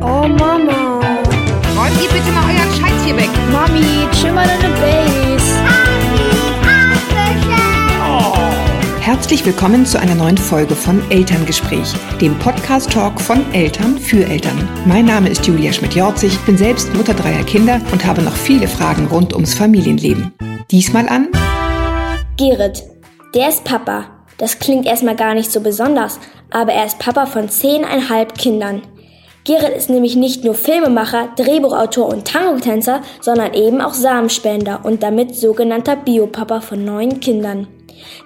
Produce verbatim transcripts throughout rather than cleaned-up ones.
Oh Mama. Räumt ihr bitte mal euren Scheiß hier weg. Mami, chill mal deine Base. Oh. Herzlich willkommen zu einer neuen Folge von Elterngespräch, dem Podcast-Talk von Eltern für Eltern. Mein Name ist Julia Schmidt-Jorzig, bin selbst Mutter dreier Kinder und habe noch viele Fragen rund ums Familienleben. Diesmal an Gerrit. Der ist Papa. Das klingt erstmal gar nicht so besonders, aber er ist Papa von zehneinhalb Kindern. Gerrit ist nämlich nicht nur Filmemacher, Drehbuchautor und Tango-Tänzer, sondern eben auch Samenspender und damit sogenannter Biopapa von neun Kindern.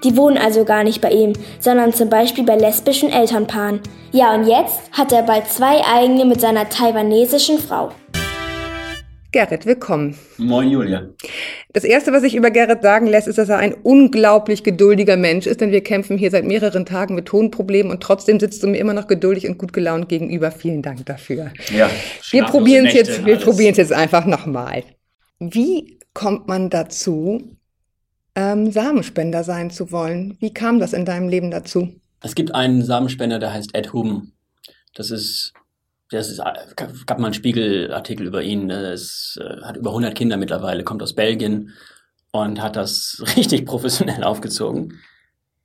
Die wohnen also gar nicht bei ihm, sondern zum Beispiel bei lesbischen Elternpaaren. Ja, und jetzt hat er bald zwei eigene mit seiner taiwanesischen Frau. Gerrit, willkommen. Moin, Julia. Das Erste, was ich über Gerrit sagen lässt, ist, dass er ein unglaublich geduldiger Mensch ist, denn wir kämpfen hier seit mehreren Tagen mit Tonproblemen und trotzdem sitzt du mir immer noch geduldig und gut gelaunt gegenüber. Vielen Dank dafür. Ja, wir probieren es jetzt, wir probieren es jetzt einfach nochmal. Wie kommt man dazu, ähm, Samenspender sein zu wollen? Wie kam das in deinem Leben dazu? Es gibt einen Samenspender, der heißt Ed Huben. Das ist... Das ist, gab mal einen Spiegelartikel über ihn. Es hat über hundert Kinder mittlerweile, kommt aus Belgien und hat das richtig professionell aufgezogen.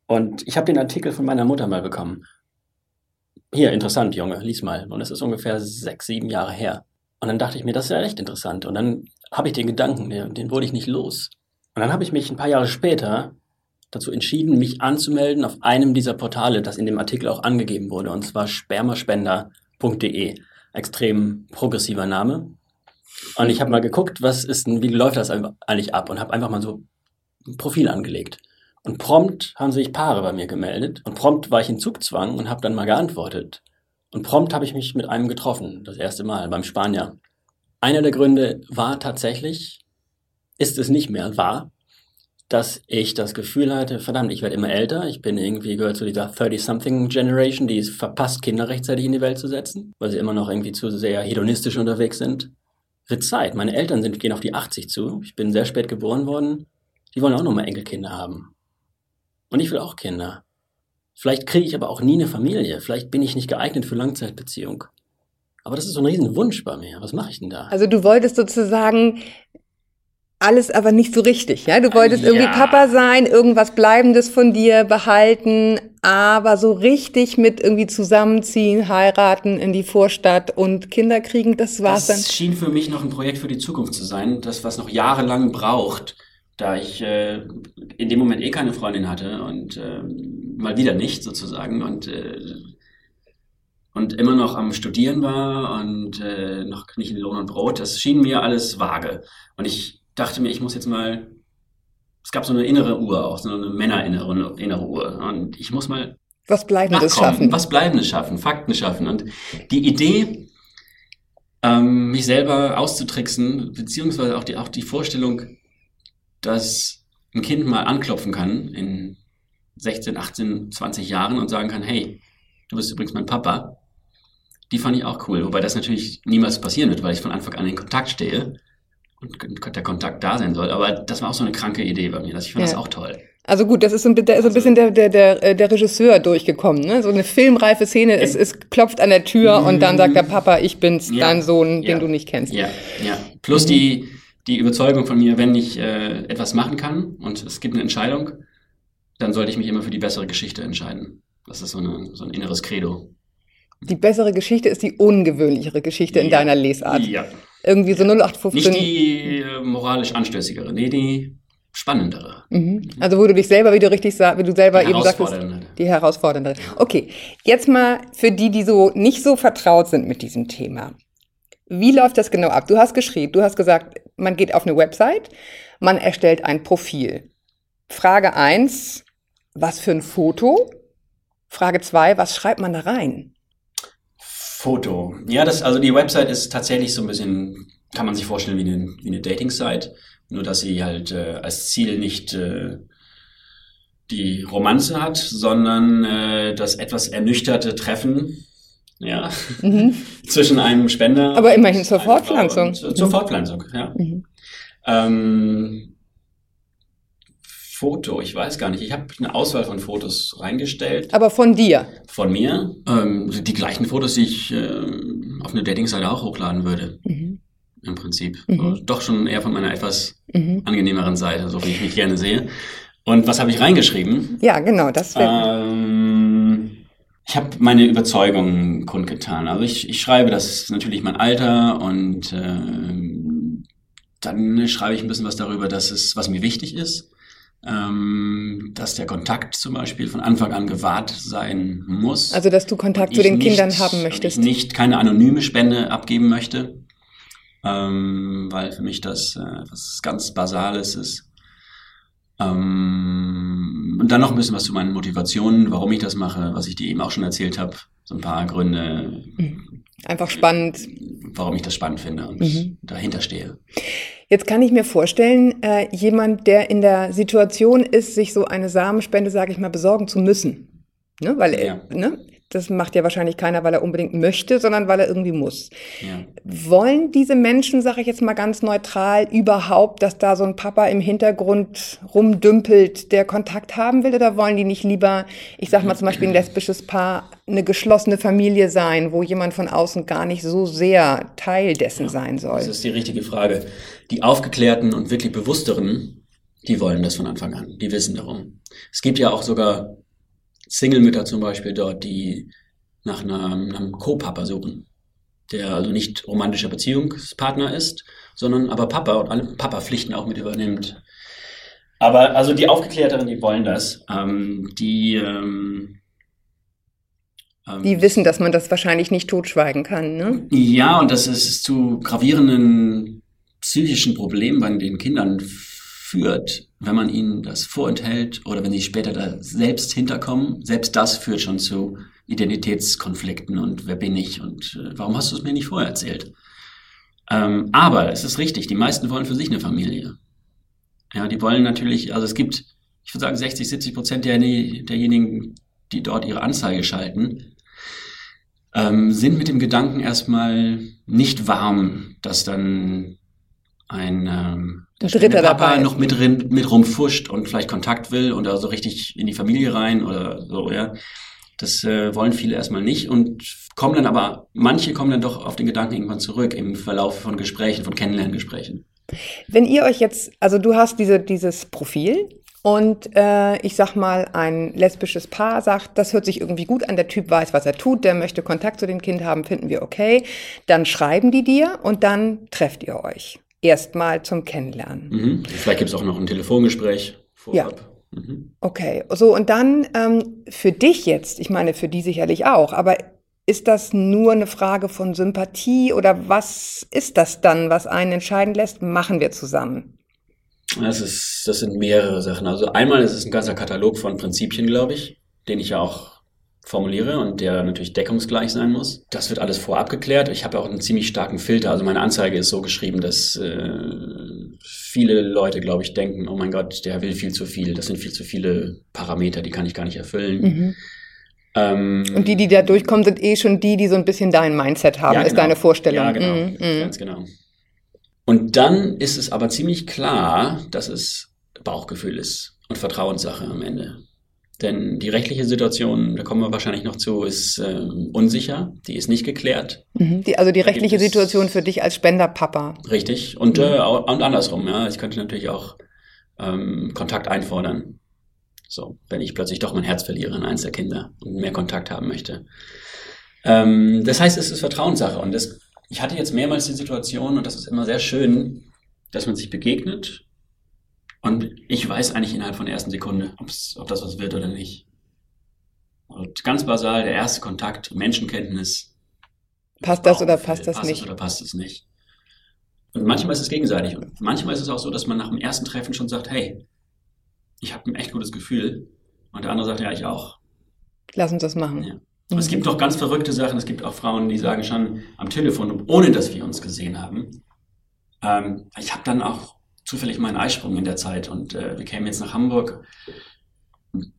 Und ich habe den Artikel von meiner Mutter mal bekommen. Hier, interessant, Junge, lies mal. Und es ist ungefähr sechs, sieben Jahre her. Und dann dachte ich mir, das ist ja echt interessant. Und dann habe ich den Gedanken, den, den wurde ich nicht los. Und dann habe ich mich ein paar Jahre später dazu entschieden, mich anzumelden auf einem dieser Portale, das in dem Artikel auch angegeben wurde, und zwar Spermaspender Punkt de. Extrem progressiver Name. Und ich habe mal geguckt, was ist denn, wie läuft das eigentlich ab? Und habe einfach mal so ein Profil angelegt. Und prompt haben sich Paare bei mir gemeldet. Und prompt war ich in Zugzwang und habe dann mal geantwortet. Und prompt habe ich mich mit einem getroffen, das erste Mal, beim Spanier. Einer der Gründe war tatsächlich, ist es nicht mehr wahr, dass ich das Gefühl hatte, verdammt, ich werde immer älter. Ich bin irgendwie, gehört zu dieser thirty-something-Generation, die es verpasst, Kinder rechtzeitig in die Welt zu setzen, weil sie immer noch irgendwie zu sehr hedonistisch unterwegs sind. Wird Zeit. Meine Eltern sind, gehen auf die achtzig zu. Ich bin sehr spät geboren worden. Die wollen auch nochmal Enkelkinder haben. Und ich will auch Kinder. Vielleicht kriege ich aber auch nie eine Familie. Vielleicht bin ich nicht geeignet für Langzeitbeziehung. Aber das ist so ein Riesenwunsch bei mir. Was mache ich denn da? Also du wolltest sozusagen... Alles aber nicht so richtig, ja? Du wolltest ja. irgendwie Papa sein, irgendwas Bleibendes von dir behalten, aber so richtig mit irgendwie zusammenziehen, heiraten, in die Vorstadt und Kinder kriegen, das war's dann. Das schien für mich noch ein Projekt für die Zukunft zu sein, das was noch jahrelang braucht, da ich äh, in dem Moment eh keine Freundin hatte und äh, mal wieder nicht sozusagen und äh, und immer noch am Studieren war und äh, noch nicht in Lohn und Brot. Das schien mir alles vage und ich dachte mir, ich muss jetzt mal, es gab so eine innere Uhr auch, so eine Männerinnere innere Uhr und ich muss mal was Bleibendes schaffen, was Bleibendes schaffen, Fakten schaffen und die Idee, ähm, mich selber auszutricksen, beziehungsweise auch die, auch die Vorstellung, dass ein Kind mal anklopfen kann in sechzehn, achtzehn, zwanzig Jahren und sagen kann, hey, du bist übrigens mein Papa, die fand ich auch cool, wobei das natürlich niemals passieren wird, weil ich von Anfang an in Kontakt stehe. Und der Kontakt da sein soll. Aber das war auch so eine kranke Idee bei mir. Ich fand ja. das auch toll. Also gut, das ist so ein, da ist so ein bisschen der, der, der, der Regisseur durchgekommen. Ne? So eine filmreife Szene. Es, es klopft an der Tür mhm. und dann sagt der Papa, ich bin's, ja. dein Sohn, ja. den du nicht kennst. Ja, ja. Plus mhm. die, die Überzeugung von mir, wenn ich äh, etwas machen kann und es gibt eine Entscheidung, dann sollte ich mich immer für die bessere Geschichte entscheiden. Das ist so, eine, so ein inneres Credo. Die bessere Geschichte ist die ungewöhnlichere Geschichte ja. in deiner Lesart. Ja. Irgendwie so null acht fünfzehn. Nicht die äh, moralisch anstößigere, nee, die spannendere. Mhm. Also wo du dich selber, wie du richtig sagst, wie du selber die eben sagtest, die herausforderndere. Okay, jetzt mal für die, die so nicht so vertraut sind mit diesem Thema. Wie läuft das genau ab? Du hast geschrieben, du hast gesagt, man geht auf eine Website, man erstellt ein Profil. Frage eins, was für ein Foto? Frage zwei, was schreibt man da rein? Foto. Ja, das, also die Website ist tatsächlich so ein bisschen, kann man sich vorstellen, wie eine, wie eine Dating-Site. Nur, dass sie halt äh, als Ziel nicht äh, die Romanze hat, sondern äh, das etwas ernüchterte Treffen ja, mhm. zwischen einem Spender. Aber immerhin zur Fortpflanzung. Und, äh, zur mhm. Fortpflanzung, ja. Mhm. Ähm, Foto, ich weiß gar nicht, ich habe eine Auswahl von Fotos reingestellt. Aber von dir? Von mir. Ähm, die gleichen Fotos, die ich äh, auf eine Dating-Seite auch hochladen würde. Mhm. Im Prinzip. Mhm. Also doch schon eher von meiner etwas mhm. angenehmeren Seite, so wie ich mich gerne sehe. Und was habe ich reingeschrieben? Ja, genau, das wäre... Ähm, ich habe meine Überzeugungen kundgetan. Also ich, ich schreibe, das ist natürlich mein Alter und äh, dann schreibe ich ein bisschen was darüber, dass es, was mir wichtig ist. Ähm, dass der Kontakt zum Beispiel von Anfang an gewahrt sein muss. Also, dass du Kontakt zu den nicht, Kindern haben möchtest. Ich nicht keine anonyme Spende abgeben möchte, ähm, weil für mich das äh, was ganz Basales ist. Ähm, und dann noch ein bisschen was zu meinen Motivationen, warum ich das mache, was ich dir eben auch schon erzählt habe. So ein paar Gründe. Einfach spannend. Warum ich das spannend finde und mhm. dahinter stehe. Jetzt kann ich mir vorstellen, äh, jemand, der in der Situation ist, sich so eine Samenspende, sage ich mal, besorgen zu müssen. Ne? Weil, ja. ne? Das macht ja wahrscheinlich keiner, weil er unbedingt möchte, sondern weil er irgendwie muss. Ja. Wollen diese Menschen, sage ich jetzt mal ganz neutral, überhaupt, dass da so ein Papa im Hintergrund rumdümpelt, der Kontakt haben will? Oder wollen die nicht lieber, ich sage mal zum Beispiel ein lesbisches Paar, eine geschlossene Familie sein, wo jemand von außen gar nicht so sehr Teil dessen ja, sein soll? Das ist die richtige Frage. Die Aufgeklärten und wirklich Bewussteren, die wollen das von Anfang an. Die wissen darum. Es gibt ja auch sogar Single-Mütter zum Beispiel dort, die nach einer, einem Co-Papa suchen, der also nicht romantischer Beziehungspartner ist, sondern aber Papa und alle Papa-Pflichten auch mit übernimmt. Aber also die Aufgeklärteren, die wollen das. Ähm, die... Ähm, Die wissen, dass man das wahrscheinlich nicht totschweigen kann, ne? Ja, und dass es zu gravierenden psychischen Problemen bei den Kindern führt, wenn man ihnen das vorenthält oder wenn sie später da selbst hinterkommen. Selbst das führt schon zu Identitätskonflikten und wer bin ich und warum hast du es mir nicht vorher erzählt? Ähm, aber es ist richtig, die meisten wollen für sich eine Familie. Ja, die wollen natürlich, also es gibt, ich würde sagen, sechzig, siebzig Prozent der, derjenigen, die dort ihre Anzeige schalten, Ähm, sind mit dem Gedanken erstmal nicht warm, dass dann ein ähm, der Dritter Papa noch mit, rin, mit rumfuscht und vielleicht Kontakt will oder so richtig in die Familie rein oder so, ja. Das äh, wollen viele erstmal nicht und kommen dann aber, manche kommen dann doch auf den Gedanken irgendwann zurück im Verlauf von Gesprächen, von Kennenlerngesprächen. Wenn ihr euch jetzt, also du hast diese, dieses Profil, und äh, ich sag mal, ein lesbisches Paar sagt, das hört sich irgendwie gut an, der Typ weiß, was er tut, der möchte Kontakt zu dem Kind haben, finden wir okay. Dann schreiben die dir und dann trefft ihr euch. Erstmal zum Kennenlernen. Mhm. Vielleicht gibt es auch noch ein Telefongespräch vorab. Ja. Mhm. Okay, so und dann ähm, für dich jetzt, ich meine für die sicherlich auch, aber ist das nur eine Frage von Sympathie oder was ist das dann, was einen entscheiden lässt, machen wir zusammen? Das ist, das sind mehrere Sachen. Also einmal ist es ein ganzer Katalog von Prinzipien, glaube ich, den ich ja auch formuliere und der natürlich deckungsgleich sein muss. Das wird alles vorab geklärt. Ich habe auch einen ziemlich starken Filter. Also meine Anzeige ist so geschrieben, dass äh, viele Leute, glaube ich, denken, oh mein Gott, der will viel zu viel. Das sind viel zu viele Parameter, die kann ich gar nicht erfüllen. Mhm. Ähm, und die, die da durchkommen, sind eh schon die, die so ein bisschen dein Mindset haben, ja, genau. Ist deine Vorstellung. Ja, genau, mhm. ganz genau. Und dann ist es aber ziemlich klar, dass es Bauchgefühl ist und Vertrauenssache am Ende. Denn die rechtliche Situation, da kommen wir wahrscheinlich noch zu, ist äh, unsicher, die ist nicht geklärt. Mhm. Die, also die da rechtliche Situation für dich als Spenderpapa. Richtig, und, mhm. äh, und andersrum. Ja. Ich könnte natürlich auch ähm, Kontakt einfordern, so, wenn ich plötzlich doch mein Herz verliere an eins der Kinder und mehr Kontakt haben möchte. Ähm, das heißt, es ist Vertrauenssache und das Ich hatte jetzt mehrmals die Situation, und das ist immer sehr schön, dass man sich begegnet und ich weiß eigentlich innerhalb von der ersten Sekunde, ob das was wird oder nicht. Und ganz basal, der erste Kontakt, Menschenkenntnis. Passt das oder passt das nicht? Passt das oder passt es nicht? Und manchmal ist es gegenseitig. Und manchmal ist es auch so, dass man nach dem ersten Treffen schon sagt, hey, ich habe ein echt gutes Gefühl. Und der andere sagt, ja, ich auch. Lass uns das machen. Ja. Es gibt noch ganz verrückte Sachen. Es gibt auch Frauen, die sagen schon am Telefon, ohne dass wir uns gesehen haben. Ähm, ich habe dann auch zufällig meinen Eisprung in der Zeit und äh, wir kämen jetzt nach Hamburg.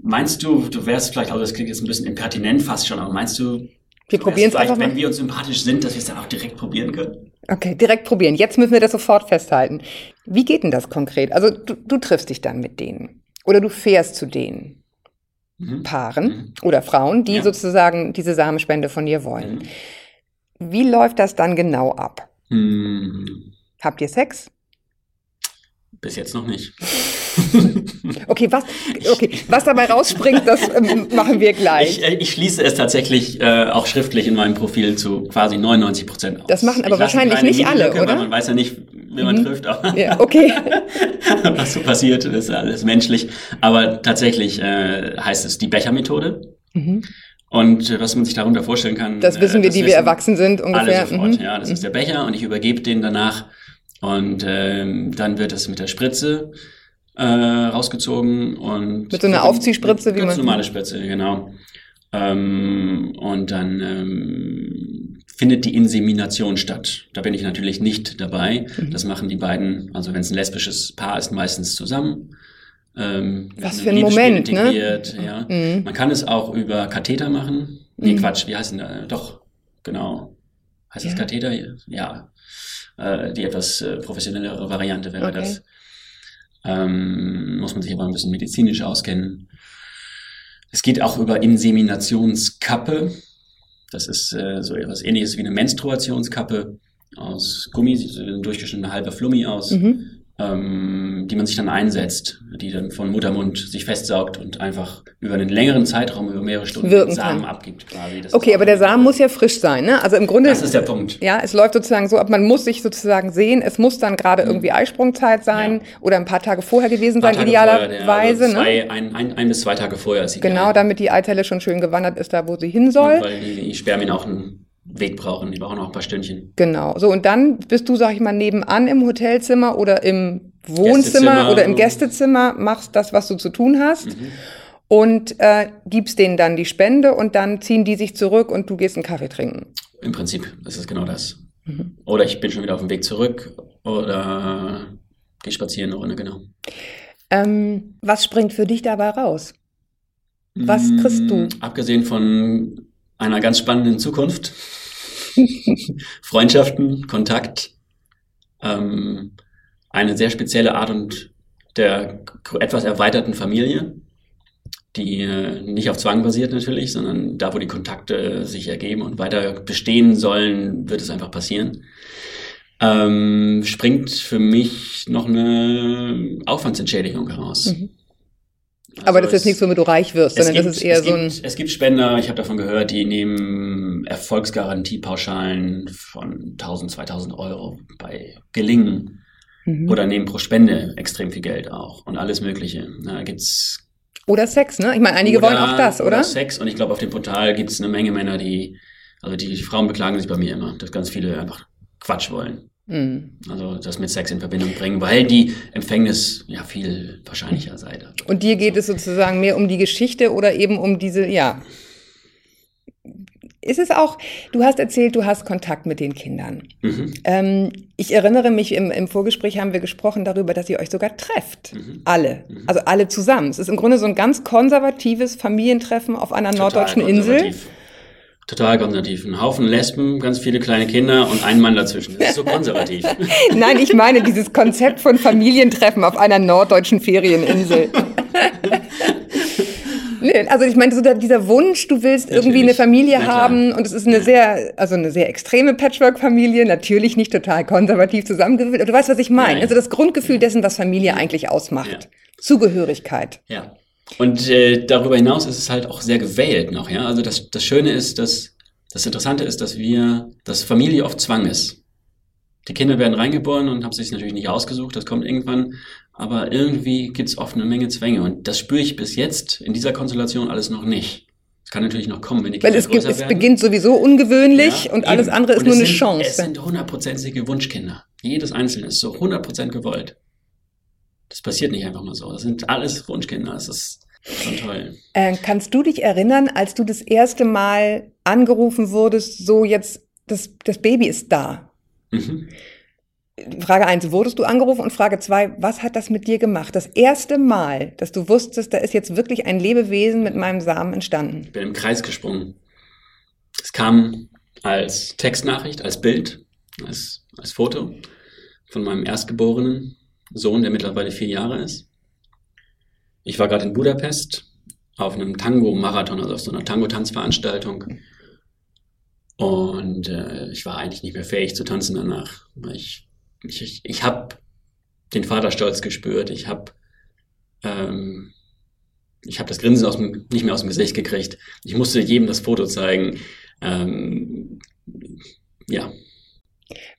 Meinst du, du wärst vielleicht, also das klingt jetzt ein bisschen impertinent fast schon, aber meinst du, wir probieren es einfach mal, wenn wir uns sympathisch sind, dass wir es dann auch direkt probieren können? Okay, direkt probieren. Jetzt müssen wir das sofort festhalten. Wie geht denn das konkret? Also du, du triffst dich dann mit denen. oder du fährst zu den mhm. Paaren mhm. oder Frauen, die ja. sozusagen diese Samenspende von dir wollen. Mhm. Wie läuft das dann genau ab? Mhm. Habt ihr Sex? Bis jetzt noch nicht. Okay, was, okay, was dabei rausspringt, das ähm, machen wir gleich. Ich, ich schließe es tatsächlich äh, auch schriftlich in meinem Profil zu quasi neunundneunzig Prozent aus. Das machen aber ich wahrscheinlich nicht alle, Lücke, oder? Man weiß ja nicht, wen mhm. man trifft. Ja, okay. Was so passiert, ist alles menschlich. Aber tatsächlich äh, heißt es die Bechermethode. Mhm. Und was man sich darunter vorstellen kann. Das wissen wir, das die wissen wir erwachsen sind ungefähr. Alle sofort, mhm. ja. Das mhm. ist der Becher und ich übergebe den danach. Und ähm, dann wird das mit der Spritze äh, rausgezogen. Und mit so einer Aufziehspritze? Wie ganz normale Spritze, genau. Ähm, und dann ähm, findet die Insemination statt. Da bin ich natürlich nicht dabei. Mhm. Das machen die beiden, also wenn es ein lesbisches Paar ist, meistens zusammen. Ähm, Was für ein Moment, ne? Ja. Mhm. Man kann es auch über Katheter machen. Nee, mhm. Quatsch, wie heißt denn da? Doch, genau. Heißt das ja. Katheter? Ja. Die etwas professionellere Variante wäre okay. das. Ähm, muss man sich aber ein bisschen medizinisch auskennen. Es geht auch über Inseminationskappe. Das ist äh, so etwas Ähnliches wie eine Menstruationskappe aus Gummi, durchgeschnitten halber Flummi aus, mhm. ähm, die man sich dann einsetzt, die dann von Muttermund sich festsaugt und einfach über einen längeren Zeitraum, über mehrere Stunden Wirken Samen kann. Abgibt quasi. Das okay, aber der Samen muss ja frisch sein, ne? Also im Grunde... Das ist der Punkt. Ja, es läuft sozusagen so ab, man muss sich sozusagen sehen, es muss dann gerade mhm. irgendwie Eisprungzeit sein ja. oder ein paar Tage vorher gewesen sein, idealerweise. Ja, also ne? ein, ein, ein bis zwei Tage vorher ist egal. Genau, damit die Eizelle schon schön gewandert ist, da wo sie hin soll. Und weil die, die Spermien auch einen Weg brauchen, die brauchen auch ein paar Stündchen. Genau, so und dann bist du, sag ich mal, nebenan im Hotelzimmer oder im Wohnzimmer oder im Gästezimmer, machst das, was du zu tun hast. Mhm. Und äh, gibst denen dann die Spende und dann ziehen die sich zurück und du gehst einen Kaffee trinken. Im Prinzip, das ist genau das. Mhm. Oder ich bin schon wieder auf dem Weg zurück oder gehe spazieren eine Runde, genau. Ähm, was springt für dich dabei raus? Was mhm, kriegst du? Abgesehen von einer ganz spannenden Zukunft, Freundschaften, Kontakt, ähm, eine sehr spezielle Art und der etwas erweiterten Familie, die nicht auf Zwang basiert natürlich, sondern da, wo die Kontakte sich ergeben und weiter bestehen sollen, wird es einfach passieren. Ähm, springt für mich noch eine Aufwandsentschädigung heraus. Mhm. Also aber das ist jetzt nichts, womit du reich wirst, sondern gibt, das ist eher so ein... Gibt, es gibt Spender, ich habe davon gehört, die nehmen Erfolgsgarantiepauschalen von tausend, zweitausend Euro bei Gelingen mhm. oder nehmen pro Spende extrem viel Geld auch und alles Mögliche. Da gibt's Oder Sex, ne? Ich meine, einige oder, wollen auch das, oder? Oder Sex. Und ich glaube, auf dem Portal gibt es eine Menge Männer, die, also die, die Frauen beklagen sich bei mir immer, dass ganz viele einfach Quatsch wollen. Mhm. Also das mit Sex in Verbindung bringen, weil die Empfängnis ja viel wahrscheinlicher sei. Also, und dir geht so. Es sozusagen mehr um die Geschichte oder eben um diese, ja. Ist es auch, du hast erzählt, du hast Kontakt mit den Kindern. Mhm. Ähm, ich erinnere mich, im, im Vorgespräch haben wir gesprochen darüber, dass ihr euch sogar trefft. Mhm. Alle. Mhm. Also alle zusammen. Es ist im Grunde so ein ganz konservatives Familientreffen auf einer Total norddeutschen Insel. Total konservativ. Ein Haufen Lesben, ganz viele kleine Kinder und ein Mann dazwischen. Das ist so konservativ. Nein, ich meine dieses Konzept von Familientreffen auf einer norddeutschen Ferieninsel. Also ich meine, so der, dieser Wunsch, du willst natürlich irgendwie eine Familie ja, haben und es ist eine ja. sehr, also eine sehr extreme Patchwork-Familie, natürlich nicht total konservativ zusammengewürfelt, aber du weißt, was ich meine. Nein. Also das Grundgefühl dessen, was Familie eigentlich ausmacht. Ja. Zugehörigkeit. Ja. Und äh, darüber hinaus ist es halt auch sehr gewählt noch, ja. Also das, das Schöne ist, dass das Interessante ist, dass wir, dass Familie oft Zwang ist. Die Kinder werden reingeboren und haben sich natürlich nicht ausgesucht, das kommt irgendwann. Aber irgendwie gibt es oft eine Menge Zwänge. Und das spüre ich bis jetzt in dieser Konstellation alles noch nicht. Es kann natürlich noch kommen, wenn die Kinder Weil es größer gibt, werden. Es beginnt sowieso ungewöhnlich ja, und alles eben. andere ist und nur eine sind, Chance. Es sind hundertprozentige Wunschkinder. Jedes Einzelne ist so hundertprozentig gewollt. Das passiert nicht einfach mal so. Das sind alles Wunschkinder. Das ist schon toll. Äh, kannst du dich erinnern, als du das erste Mal angerufen wurdest, so jetzt, das, das Baby ist da? Mhm. Frage eins, wurdest du angerufen? Und Frage zwei, was hat das mit dir gemacht? Das erste Mal, dass du wusstest, da ist jetzt wirklich ein Lebewesen mit meinem Samen entstanden. Ich bin im Kreis gesprungen. Es kam als Textnachricht, als Bild, als, als Foto von meinem erstgeborenen Sohn, der mittlerweile vier Jahre ist. Ich war gerade in Budapest auf einem Tango-Marathon, also auf so einer Tango-Tanzveranstaltung. Und äh, ich war eigentlich nicht mehr fähig zu tanzen danach. Ich, ich, ich habe den Vaterstolz gespürt. Ich habe ähm, ich hab das Grinsen aus dem, nicht mehr aus dem Gesicht gekriegt. Ich musste jedem das Foto zeigen. Ähm, ja.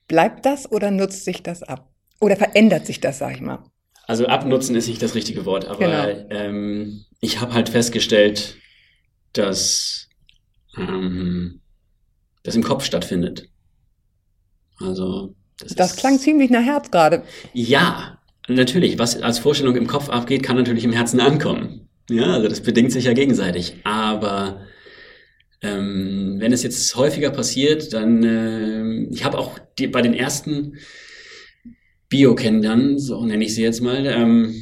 Bleibt das oder nutzt sich das ab? Oder verändert sich das, sag ich mal? Also abnutzen ist nicht das richtige Wort, aber genau. ähm, ich habe halt festgestellt, dass ähm, das im Kopf stattfindet. Also das, das ist, klang ziemlich nach Herz gerade. Ja, natürlich. Was als Vorstellung im Kopf abgeht, kann natürlich im Herzen ankommen. Ja, also das bedingt sich ja gegenseitig. Aber ähm, wenn es jetzt häufiger passiert, dann äh, ich habe auch die, bei den ersten Bio-Kindern, so nenne ich sie jetzt mal, ähm,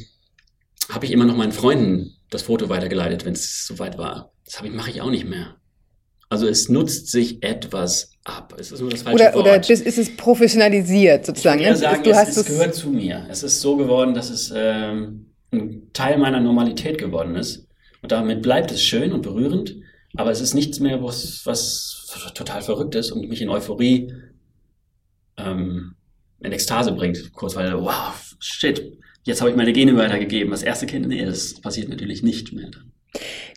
habe ich immer noch meinen Freunden das Foto weitergeleitet, wenn es soweit war. Das habe ich, mache ich auch nicht mehr. Also es nutzt sich etwas ab. Es ist nur das falsche oder, Wort. Oder ist es professionalisiert sozusagen? Ich würde sagen, du es, hast es, es gehört zu mir. Es ist so geworden, dass es ähm, ein Teil meiner Normalität geworden ist. Und damit bleibt es schön und berührend, aber es ist nichts mehr, was, was total verrückt ist und mich in Euphorie ähm, in Ekstase bringt, kurz, weil, wow, shit, jetzt habe ich meine Gene weitergegeben. Das erste Kind, nee, das passiert natürlich nicht mehr.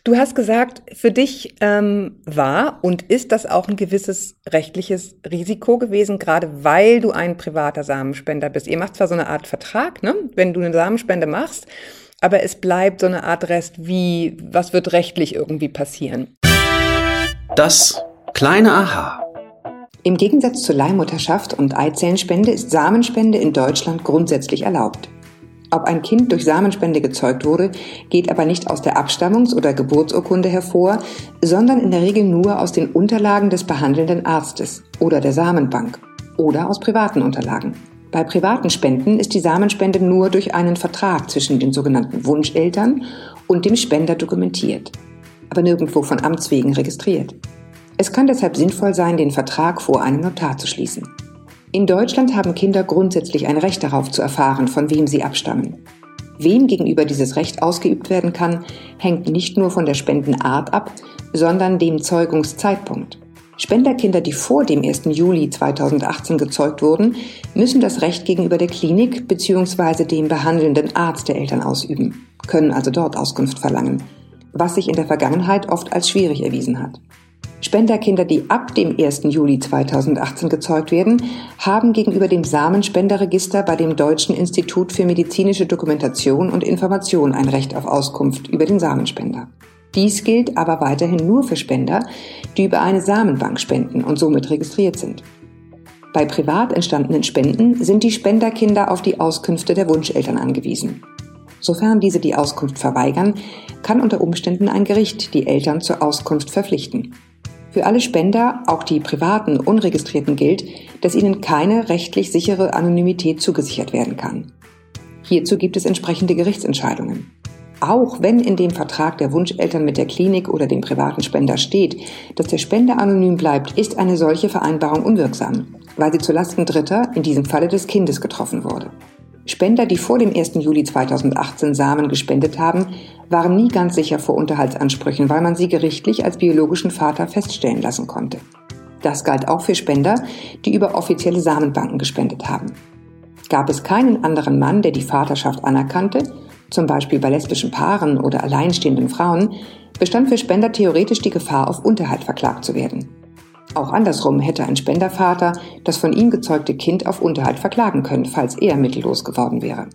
Du hast gesagt, für dich ähm, war und ist das auch ein gewisses rechtliches Risiko gewesen, gerade weil du ein privater Samenspender bist. Ihr macht zwar so eine Art Vertrag, ne, wenn du eine Samenspende machst, aber es bleibt so eine Art Rest wie, was wird rechtlich irgendwie passieren? Das kleine Aha. Im Gegensatz zur Leihmutterschaft und Eizellenspende ist Samenspende in Deutschland grundsätzlich erlaubt. Ob ein Kind durch Samenspende gezeugt wurde, geht aber nicht aus der Abstammungs- oder Geburtsurkunde hervor, sondern in der Regel nur aus den Unterlagen des behandelnden Arztes oder der Samenbank oder aus privaten Unterlagen. Bei privaten Spenden ist die Samenspende nur durch einen Vertrag zwischen den sogenannten Wunscheltern und dem Spender dokumentiert, aber nirgendwo von Amts wegen registriert. Es kann deshalb sinnvoll sein, den Vertrag vor einem Notar zu schließen. In Deutschland haben Kinder grundsätzlich ein Recht darauf zu erfahren, von wem sie abstammen. Wem gegenüber dieses Recht ausgeübt werden kann, hängt nicht nur von der Spendenart ab, sondern dem Zeugungszeitpunkt. Spenderkinder, die vor dem ersten Juli zweitausendachtzehn gezeugt wurden, müssen das Recht gegenüber der Klinik bzw. dem behandelnden Arzt der Eltern ausüben, können also dort Auskunft verlangen, was sich in der Vergangenheit oft als schwierig erwiesen hat. Spenderkinder, die ab dem ersten Juli zweitausendachtzehn gezeugt werden, haben gegenüber dem Samenspenderregister bei dem Deutschen Institut für medizinische Dokumentation und Information ein Recht auf Auskunft über den Samenspender. Dies gilt aber weiterhin nur für Spender, die über eine Samenbank spenden und somit registriert sind. Bei privat entstandenen Spenden sind die Spenderkinder auf die Auskünfte der Wunscheltern angewiesen. Sofern diese die Auskunft verweigern, kann unter Umständen ein Gericht die Eltern zur Auskunft verpflichten. Für alle Spender, auch die privaten, unregistrierten, gilt, dass ihnen keine rechtlich sichere Anonymität zugesichert werden kann. Hierzu gibt es entsprechende Gerichtsentscheidungen. Auch wenn in dem Vertrag der Wunscheltern mit der Klinik oder dem privaten Spender steht, dass der Spender anonym bleibt, ist eine solche Vereinbarung unwirksam, weil sie zulasten Dritter, in diesem Falle des Kindes, getroffen wurde. Spender, die vor dem ersten Juli zweitausendachtzehn Samen gespendet haben, waren nie ganz sicher vor Unterhaltsansprüchen, weil man sie gerichtlich als biologischen Vater feststellen lassen konnte. Das galt auch für Spender, die über offizielle Samenbanken gespendet haben. Gab es keinen anderen Mann, der die Vaterschaft anerkannte, zum Beispiel bei lesbischen Paaren oder alleinstehenden Frauen, bestand für Spender theoretisch die Gefahr, auf Unterhalt verklagt zu werden. Auch andersrum hätte ein Spendervater das von ihm gezeugte Kind auf Unterhalt verklagen können, falls er mittellos geworden wäre.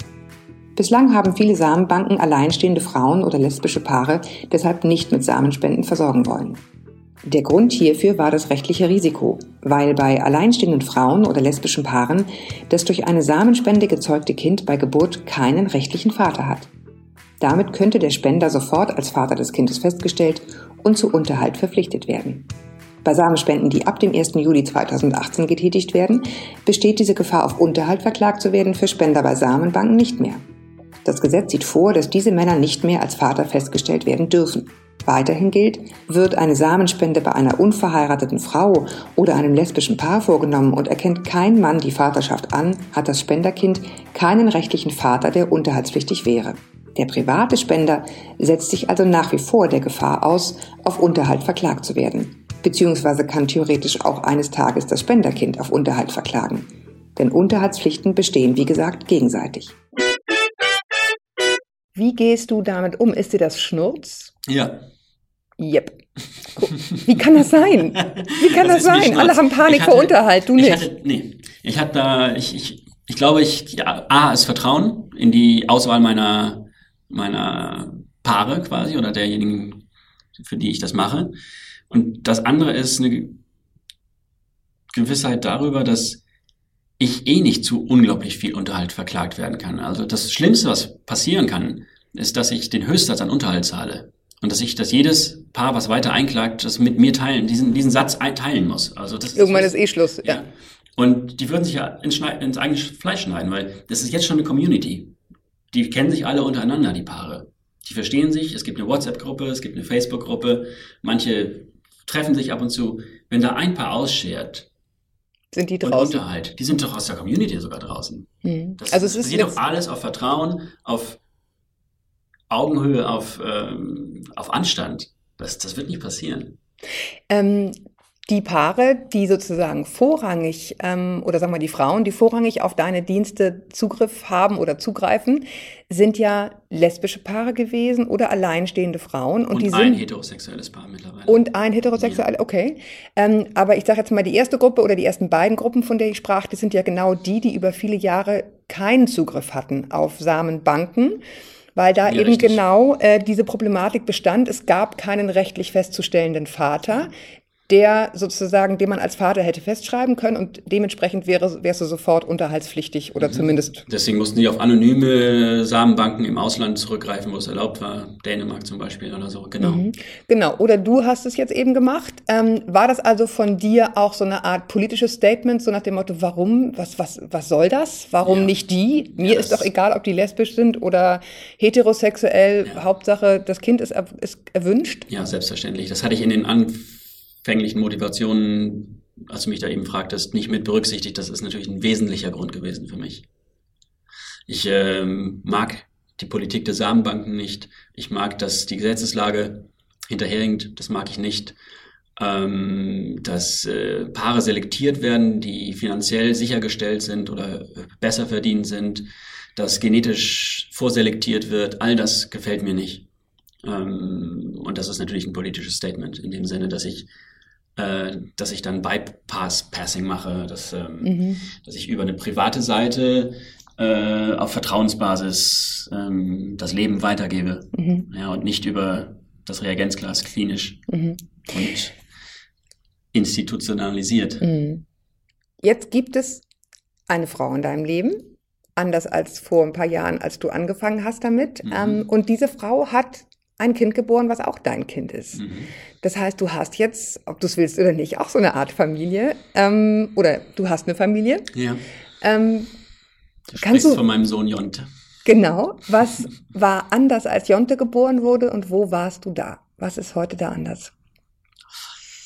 Bislang haben viele Samenbanken alleinstehende Frauen oder lesbische Paare deshalb nicht mit Samenspenden versorgen wollen. Der Grund hierfür war das rechtliche Risiko, weil bei alleinstehenden Frauen oder lesbischen Paaren das durch eine Samenspende gezeugte Kind bei Geburt keinen rechtlichen Vater hat. Damit könnte der Spender sofort als Vater des Kindes festgestellt und zu Unterhalt verpflichtet werden. Bei Samenspenden, die ab dem ersten Juli zweitausendachtzehn getätigt werden, besteht diese Gefahr, auf Unterhalt verklagt zu werden, für Spender bei Samenbanken nicht mehr. Das Gesetz sieht vor, dass diese Männer nicht mehr als Vater festgestellt werden dürfen. Weiterhin gilt, wird eine Samenspende bei einer unverheirateten Frau oder einem lesbischen Paar vorgenommen und erkennt kein Mann die Vaterschaft an, hat das Spenderkind keinen rechtlichen Vater, der unterhaltspflichtig wäre. Der private Spender setzt sich also nach wie vor der Gefahr aus, auf Unterhalt verklagt zu werden. Beziehungsweise kann theoretisch auch eines Tages das Spenderkind auf Unterhalt verklagen. Denn Unterhaltspflichten bestehen, wie gesagt, gegenseitig. Wie gehst du damit um? Ist dir das Schnurz? Ja. Jep. Wie kann das sein? Wie kann das, das sein? Alle haben Panik hatte, vor Unterhalt, du nicht. Ich hatte, nee, ich hatte da, ich, ich, ich glaube, ich, ja, A ist Vertrauen in die Auswahl meiner, meiner Paare quasi oder derjenigen, für die ich das mache. Und das andere ist eine Gewissheit darüber, dass ich eh nicht zu unglaublich viel Unterhalt verklagt werden kann. Also das Schlimmste, was passieren kann, ist, dass ich den Höchstsatz an Unterhalt zahle. Und dass ich, dass jedes Paar, was weiter einklagt, das mit mir teilen, diesen, diesen Satz teilen muss. Also das Irgendwann ist, ist eh Schluss, ja. ja. Und die würden sich ja ins, ins eigene Fleisch schneiden, weil das ist jetzt schon eine Community. Die kennen sich alle untereinander, die Paare. Die verstehen sich, es gibt eine WhatsApp-Gruppe, es gibt eine Facebook-Gruppe, manche treffen sich ab und zu. Wenn da ein Paar ausschert, sind die draußen? Unterhalt, die sind doch aus der Community sogar draußen. Mhm. Das, also es ist doch alles auf Vertrauen, auf Augenhöhe, auf, ähm, auf Anstand. Das, das wird nicht passieren. Ähm, die Paare, die sozusagen vorrangig, ähm, oder sagen wir die Frauen, die vorrangig auf deine Dienste Zugriff haben oder zugreifen, sind ja lesbische Paare gewesen oder alleinstehende Frauen. Und, und die ein sind, heterosexuelles Paar mittlerweile. Und ein heterosexuelles, okay. Ähm, aber ich sage jetzt mal, die erste Gruppe oder die ersten beiden Gruppen, von der ich sprach, die sind ja genau die, die über viele Jahre keinen Zugriff hatten auf Samenbanken. Weil da ja, eben richtig. genau äh, diese Problematik bestand. Es gab keinen rechtlich festzustellenden Vater, der sozusagen, den man als Vater hätte festschreiben können und dementsprechend wäre, wärst du sofort unterhaltspflichtig oder mhm. zumindest... Deswegen mussten die auf anonyme Samenbanken im Ausland zurückgreifen, wo es erlaubt war, Dänemark zum Beispiel oder so, genau. Mhm. Genau, oder du hast es jetzt eben gemacht. Ähm, war das also von dir auch so eine Art politisches Statement, so nach dem Motto, warum, was, was, was soll das? Warum ja. nicht die? Mir ja, ist doch egal, ob die lesbisch sind oder heterosexuell, ja. Hauptsache das Kind ist, er, ist erwünscht. Ja, selbstverständlich. Das hatte ich in den Anfängen fänglichen Motivationen, als du mich da eben fragtest, nicht mit berücksichtigt. Das ist natürlich ein wesentlicher Grund gewesen für mich. Ich ähm, mag die Politik der Samenbanken nicht. Ich mag, dass die Gesetzeslage hinterherhinkt. Das mag ich nicht. Ähm, dass äh, Paare selektiert werden, die finanziell sichergestellt sind oder besser verdient sind. Dass genetisch vorselektiert wird. All das gefällt mir nicht. Ähm, und das ist natürlich ein politisches Statement in dem Sinne, dass ich dass ich dann Bypass-Passing mache, dass, mhm. dass ich über eine private Seite äh, auf Vertrauensbasis ähm, das Leben weitergebe mhm. ja, und nicht über das Reagenzglas klinisch mhm. und institutionalisiert. Mhm. Jetzt gibt es eine Frau in deinem Leben, anders als vor ein paar Jahren, als du angefangen hast damit. Mhm. Ähm, und diese Frau hat ein Kind geboren, was auch dein Kind ist. Mhm. Das heißt, du hast jetzt, ob du es willst oder nicht, auch so eine Art Familie. Ähm, oder du hast eine Familie. Ja. Ähm, du sprichst du, von meinem Sohn Jonte. Genau. Was war anders, als Jonte geboren wurde und wo warst du da? Was ist heute da anders?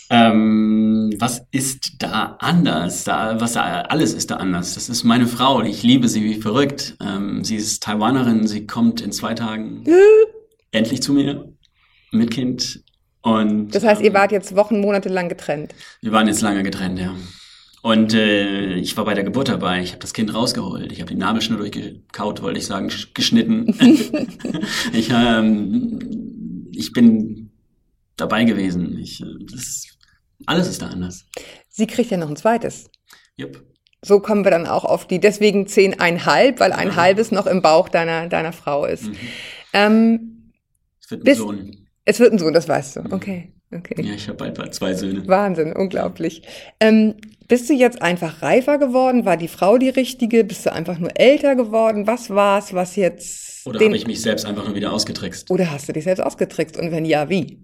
Ähm, was ist da anders? Da, was da, alles ist da anders. Das ist meine Frau. Ich liebe sie wie verrückt. Ähm, sie ist Taiwanerin. Sie kommt in zwei Tagen... endlich zu mir, mit Kind. Und, das heißt, ähm, ihr wart jetzt Wochen, Monate lang getrennt? Wir waren jetzt lange getrennt, ja. Und äh, ich war bei der Geburt dabei. Ich habe das Kind rausgeholt. Ich habe die Nabelschnur durchgekaut, wollte ich sagen, geschnitten. ich, ähm, ich bin dabei gewesen. Ich, das, alles ist da anders. Sie kriegt ja noch ein zweites. Jupp. So kommen wir dann auch auf die, deswegen zehn eineinhalb, weil ein ja. halbes noch im Bauch deiner, deiner Frau ist. Mhm. Ähm, Es wird ein Bis, Sohn. Es wird ein Sohn, das weißt du. Okay, okay. Ja, ich habe bald zwei Söhne. Wahnsinn, unglaublich. Ähm, bist du jetzt einfach reifer geworden? War die Frau die richtige? Bist du einfach nur älter geworden? Was war's, was jetzt... Oder habe ich mich selbst einfach nur wieder ausgetrickst? Oder hast du dich selbst ausgetrickst? Und wenn ja, wie?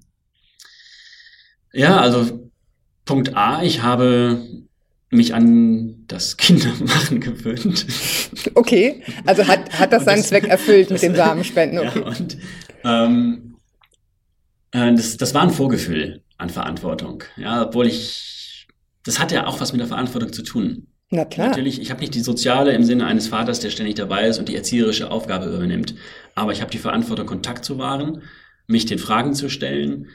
Ja, also Punkt A, ich habe mich an das Kindermachen gewöhnt. Okay, also hat, hat das seinen das, Zweck erfüllt das, mit dem Samenspenden. Okay. Ja, und Ähm, äh, das, das war ein Vorgefühl an Verantwortung, ja, obwohl ich, das hat ja auch was mit der Verantwortung zu tun. Na klar. Natürlich, ich habe nicht die soziale im Sinne eines Vaters, der ständig dabei ist und die erzieherische Aufgabe übernimmt. Aber ich habe die Verantwortung, Kontakt zu wahren, mich den Fragen zu stellen.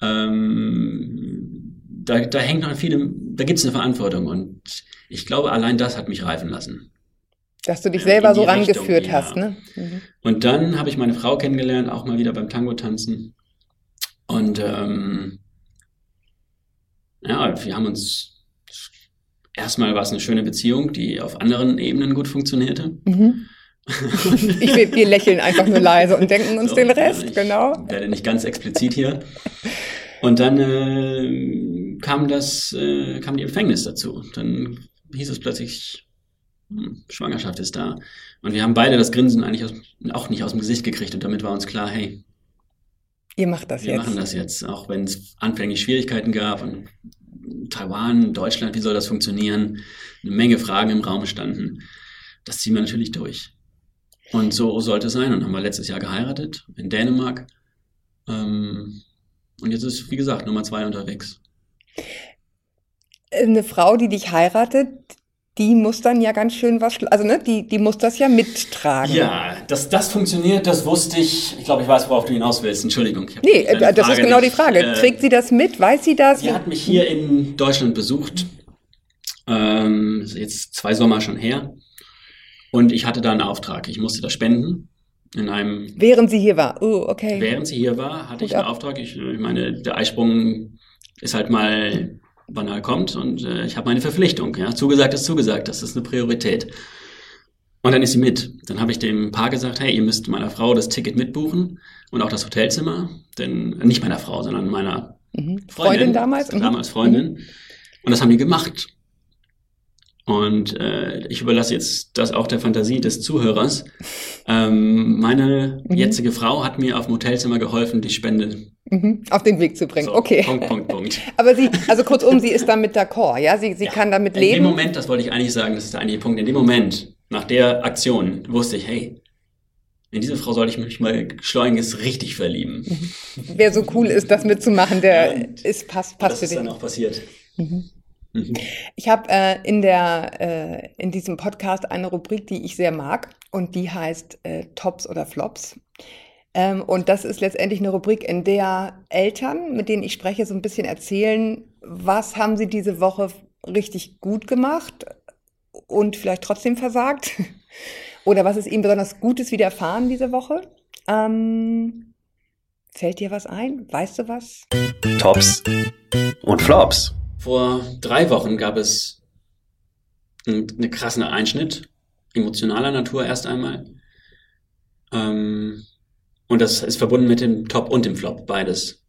Ähm, da, da hängt noch viele, da gibt es eine Verantwortung. Und ich glaube, allein das hat mich reifen lassen. Dass du dich selber so rangeführt hast, ne? Mhm. Und dann habe ich meine Frau kennengelernt, auch mal wieder beim Tango-Tanzen. Und ähm, ja, wir haben uns, erstmal war es eine schöne Beziehung, die auf anderen Ebenen gut funktionierte. Mhm. Ich will, wir lächeln einfach nur leise und denken uns so, den Rest, ja, ich genau. Ich werde nicht ganz explizit hier. Und dann äh, kam, das, äh, kam die Empfängnis dazu. Dann hieß es plötzlich... Schwangerschaft ist da. Und wir haben beide das Grinsen eigentlich aus, auch nicht aus dem Gesicht gekriegt. Und damit war uns klar, hey, ihr macht das wir jetzt. Wir machen das jetzt. Auch wenn es anfänglich Schwierigkeiten gab. Und Taiwan, Deutschland, wie soll das funktionieren? Eine Menge Fragen im Raum standen. Das ziehen wir natürlich durch. Und so sollte es sein. Und haben wir letztes Jahr geheiratet in Dänemark. Und jetzt ist, wie gesagt, Nummer zwei unterwegs. Eine Frau, die dich heiratet, die muss dann ja ganz schön was, also ne, die, die muss das ja mittragen. Ja, dass das funktioniert, das wusste ich. Ich glaube, ich weiß, worauf du hinaus willst. Entschuldigung. Nee, das Frage ist genau nicht. Die Frage. Äh, Trägt sie das mit? Weiß sie das? Sie hat mich hier in Deutschland besucht. Ähm, jetzt zwei Sommer schon her. Und ich hatte da einen Auftrag. Ich musste da spenden. In einem. Während sie hier war? Oh, okay. Während sie hier war, hatte Gut, ich einen ab. Auftrag. Ich, ich meine, der Eisprung ist halt mal... wann er kommt und äh, ich habe meine Verpflichtung. Ja? Zugesagt ist zugesagt, das ist eine Priorität. Und dann ist sie mit. Dann habe ich dem Paar gesagt, hey, ihr müsst meiner Frau das Ticket mitbuchen und auch das Hotelzimmer, denn nicht meiner Frau, sondern meiner mhm. Freundin, Freundin damals. Mhm. Damals Freundin. Mhm. Und das haben die gemacht. Und äh, ich überlasse jetzt das auch der Fantasie des Zuhörers. Ähm, meine mhm. jetzige Frau hat mir auf dem Hotelzimmer geholfen, die Spende mhm. auf den Weg zu bringen. So, okay. Punkt, Punkt, Punkt. Aber sie, also kurzum, sie ist damit d'accord, ja? Sie, sie ja, kann damit leben? In dem Moment, das wollte ich eigentlich sagen, das ist der eigentliche Punkt, in dem Moment, nach der Aktion, wusste ich, hey, in diese Frau sollte ich mich mal schleunigst richtig verlieben. Wer so cool ist, das mitzumachen, der ja, ist, passt, passt für dich. Das ist dann auch passiert. Mhm. Ich habe äh, in, äh, in diesem Podcast eine Rubrik, die ich sehr mag und die heißt äh, Tops oder Flops. Ähm, und das ist letztendlich eine Rubrik, in der Eltern, mit denen ich spreche, so ein bisschen erzählen, was haben sie diese Woche richtig gut gemacht und vielleicht trotzdem versagt oder was ist ihnen besonders Gutes widerfahren diese Woche. Ähm, fällt dir was ein? Weißt du was? Tops und Flops. Vor drei Wochen gab es einen, einen krassen Einschnitt, emotionaler Natur erst einmal. Ähm, und das ist verbunden mit dem Top und dem Flop, beides.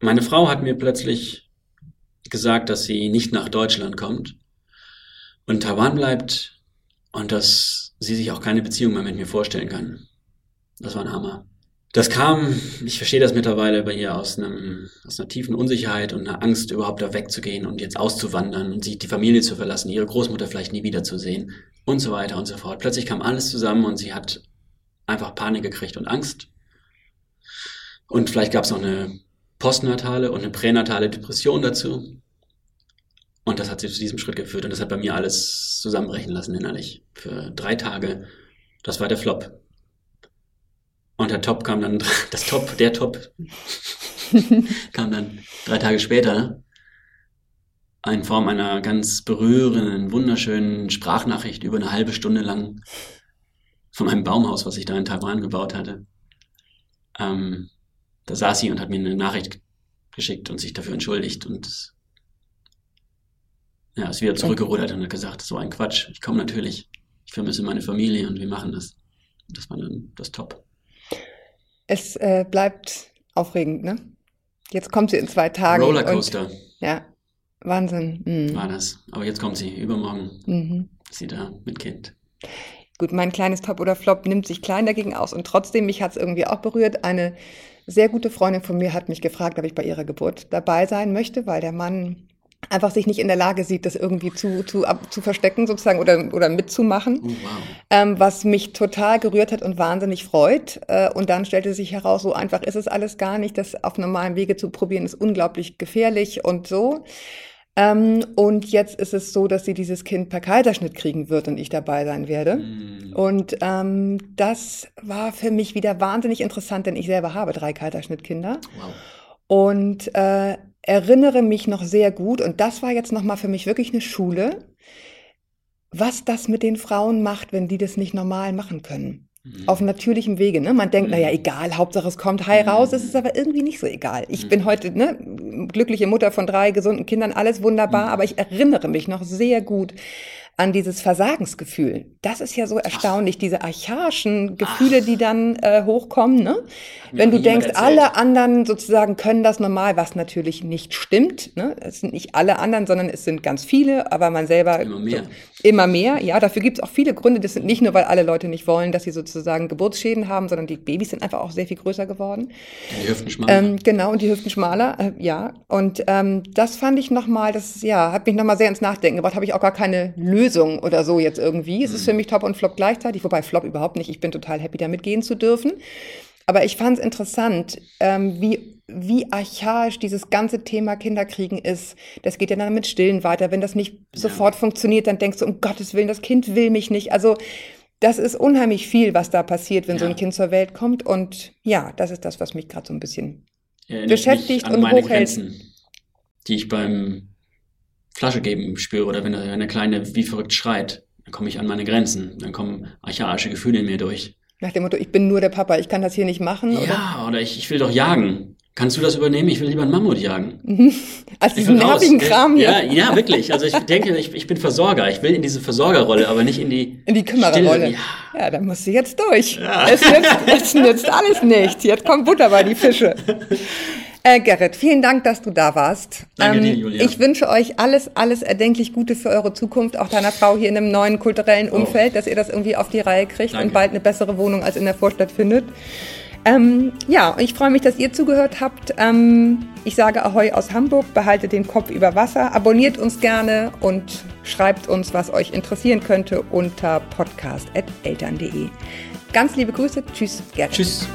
Meine Frau hat mir plötzlich gesagt, dass sie nicht nach Deutschland kommt und Taiwan bleibt und dass sie sich auch keine Beziehung mehr mit mir vorstellen kann. Das war ein Hammer. Das kam, ich verstehe das mittlerweile bei ihr, aus einem, aus einer tiefen Unsicherheit und einer Angst, überhaupt da wegzugehen und jetzt auszuwandern und sie, die Familie zu verlassen, ihre Großmutter vielleicht nie wiederzusehen und so weiter und so fort. Plötzlich kam alles zusammen und sie hat einfach Panik gekriegt und Angst. Und vielleicht gab es noch eine postnatale und eine pränatale Depression dazu. Und das hat sie zu diesem Schritt geführt und das hat bei mir alles zusammenbrechen lassen innerlich. Für drei Tage. Das war der Flop. Und der Top kam dann, das Top, der Top, kam dann drei Tage später in Form einer ganz berührenden, wunderschönen Sprachnachricht über eine halbe Stunde lang von einem Baumhaus, was ich da in Taiwan gebaut hatte. Ähm, da saß sie und hat mir eine Nachricht geschickt und sich dafür entschuldigt und ja, ist wieder zurückgerudert und hat gesagt, so ein Quatsch, ich komme natürlich, ich vermisse meine Familie und wir machen das. Das war dann das Top. Es äh, bleibt aufregend, ne? Jetzt kommt sie in zwei Tagen. Rollercoaster. Und, ja, Wahnsinn. Mhm. War das. Aber jetzt kommt sie, übermorgen mhm. ist sie da mit Kind. Gut, mein kleines Top oder Flop nimmt sich klein dagegen aus. Und trotzdem, mich hat es irgendwie auch berührt. Eine sehr gute Freundin von mir hat mich gefragt, ob ich bei ihrer Geburt dabei sein möchte, weil der Mann einfach sich nicht in der Lage sieht, das irgendwie zu, zu, ab, zu verstecken sozusagen oder, oder mitzumachen, oh, wow. ähm, was mich total gerührt hat und wahnsinnig freut. Äh, und dann stellte sich heraus, so einfach ist es alles gar nicht, das auf normalem Wege zu probieren, ist unglaublich gefährlich und so. Ähm, und jetzt ist es so, dass sie dieses Kind per Kaiserschnitt kriegen wird und ich dabei sein werde. Mhm. Und ähm, das war für mich wieder wahnsinnig interessant, denn ich selber habe drei Kaiserschnittkinder. Wow. Und äh, erinnere mich noch sehr gut, und das war jetzt nochmal für mich wirklich eine Schule, was das mit den Frauen macht, wenn die das nicht normal machen können. Mhm. Auf natürlichem Wege, ne? Man denkt, mhm. naja, egal, Hauptsache es kommt heil mhm. raus, es ist aber irgendwie nicht so egal. Ich mhm. bin heute, ne, glückliche Mutter von drei gesunden Kindern, alles wunderbar, mhm. aber ich erinnere mich noch sehr gut an dieses Versagensgefühl. Das ist ja so erstaunlich, Ach. diese archaischen Gefühle, Ach. die dann äh, hochkommen, ne? Wenn du denkst, alle anderen sozusagen können das normal, was natürlich nicht stimmt, ne? Es sind nicht alle anderen, sondern es sind ganz viele, aber man selber immer mehr. So, immer mehr. Ja, dafür gibt es auch viele Gründe. Das sind nicht nur, weil alle Leute nicht wollen, dass sie sozusagen Geburtsschäden haben, sondern die Babys sind einfach auch sehr viel größer geworden. Die Hüften schmaler. Ähm, genau, und die Hüften schmaler, äh, ja. Und ähm, das fand ich nochmal, das ja, hat mich nochmal sehr ins Nachdenken gebracht. Habe ich auch gar keine Lösung oder so jetzt irgendwie. Es mhm. ist für mich Top und Flop gleichzeitig, wobei Flop überhaupt nicht. Ich bin total happy, damit gehen zu dürfen. Aber ich fand es interessant, ähm, wie, wie archaisch dieses ganze Thema Kinderkriegen ist. Das geht ja dann mit Stillen weiter. Wenn das nicht ja. sofort funktioniert, dann denkst du, um Gottes Willen, das Kind will mich nicht. Also das ist unheimlich viel, was da passiert, wenn ja. so ein Kind zur Welt kommt. Und ja, das ist das, was mich gerade so ein bisschen Erinnert beschäftigt und hochhält. Grenzen, die ich beim Flasche geben spüre oder wenn eine Kleine wie verrückt schreit, dann komme ich an meine Grenzen. Dann kommen archaische Gefühle in mir durch. Nach dem Motto, ich bin nur der Papa, ich kann das hier nicht machen. Oder? Ja, oder ich, ich will doch jagen. Kannst du das übernehmen? Ich will lieber einen Mammut jagen. Mhm. Also diesen nervigen Kram hier. Ja, ja, wirklich. Also ich denke, ich, ich bin Versorger. Ich will in diese Versorgerrolle, aber nicht in die In die Kümmererrolle. Ja. ja, dann musst du jetzt durch. Ja. Es, nützt, es nützt alles nichts. Jetzt kommt Butter bei die Fische. Äh, Gerrit, vielen Dank, dass du da warst. Danke ähm, dir, Julia. Ich wünsche euch alles, alles erdenklich Gute für eure Zukunft, auch deiner Frau hier in einem neuen kulturellen Umfeld, oh. dass ihr das irgendwie auf die Reihe kriegt Danke. Und bald eine bessere Wohnung als in der Vorstadt findet. Ähm, ja, ich freue mich, dass ihr zugehört habt. Ähm, ich sage Ahoi aus Hamburg, behaltet den Kopf über Wasser, abonniert uns gerne und schreibt uns, was euch interessieren könnte unter podcast punkt eltern punkt de. Ganz liebe Grüße, tschüss, Gerrit. Tschüss.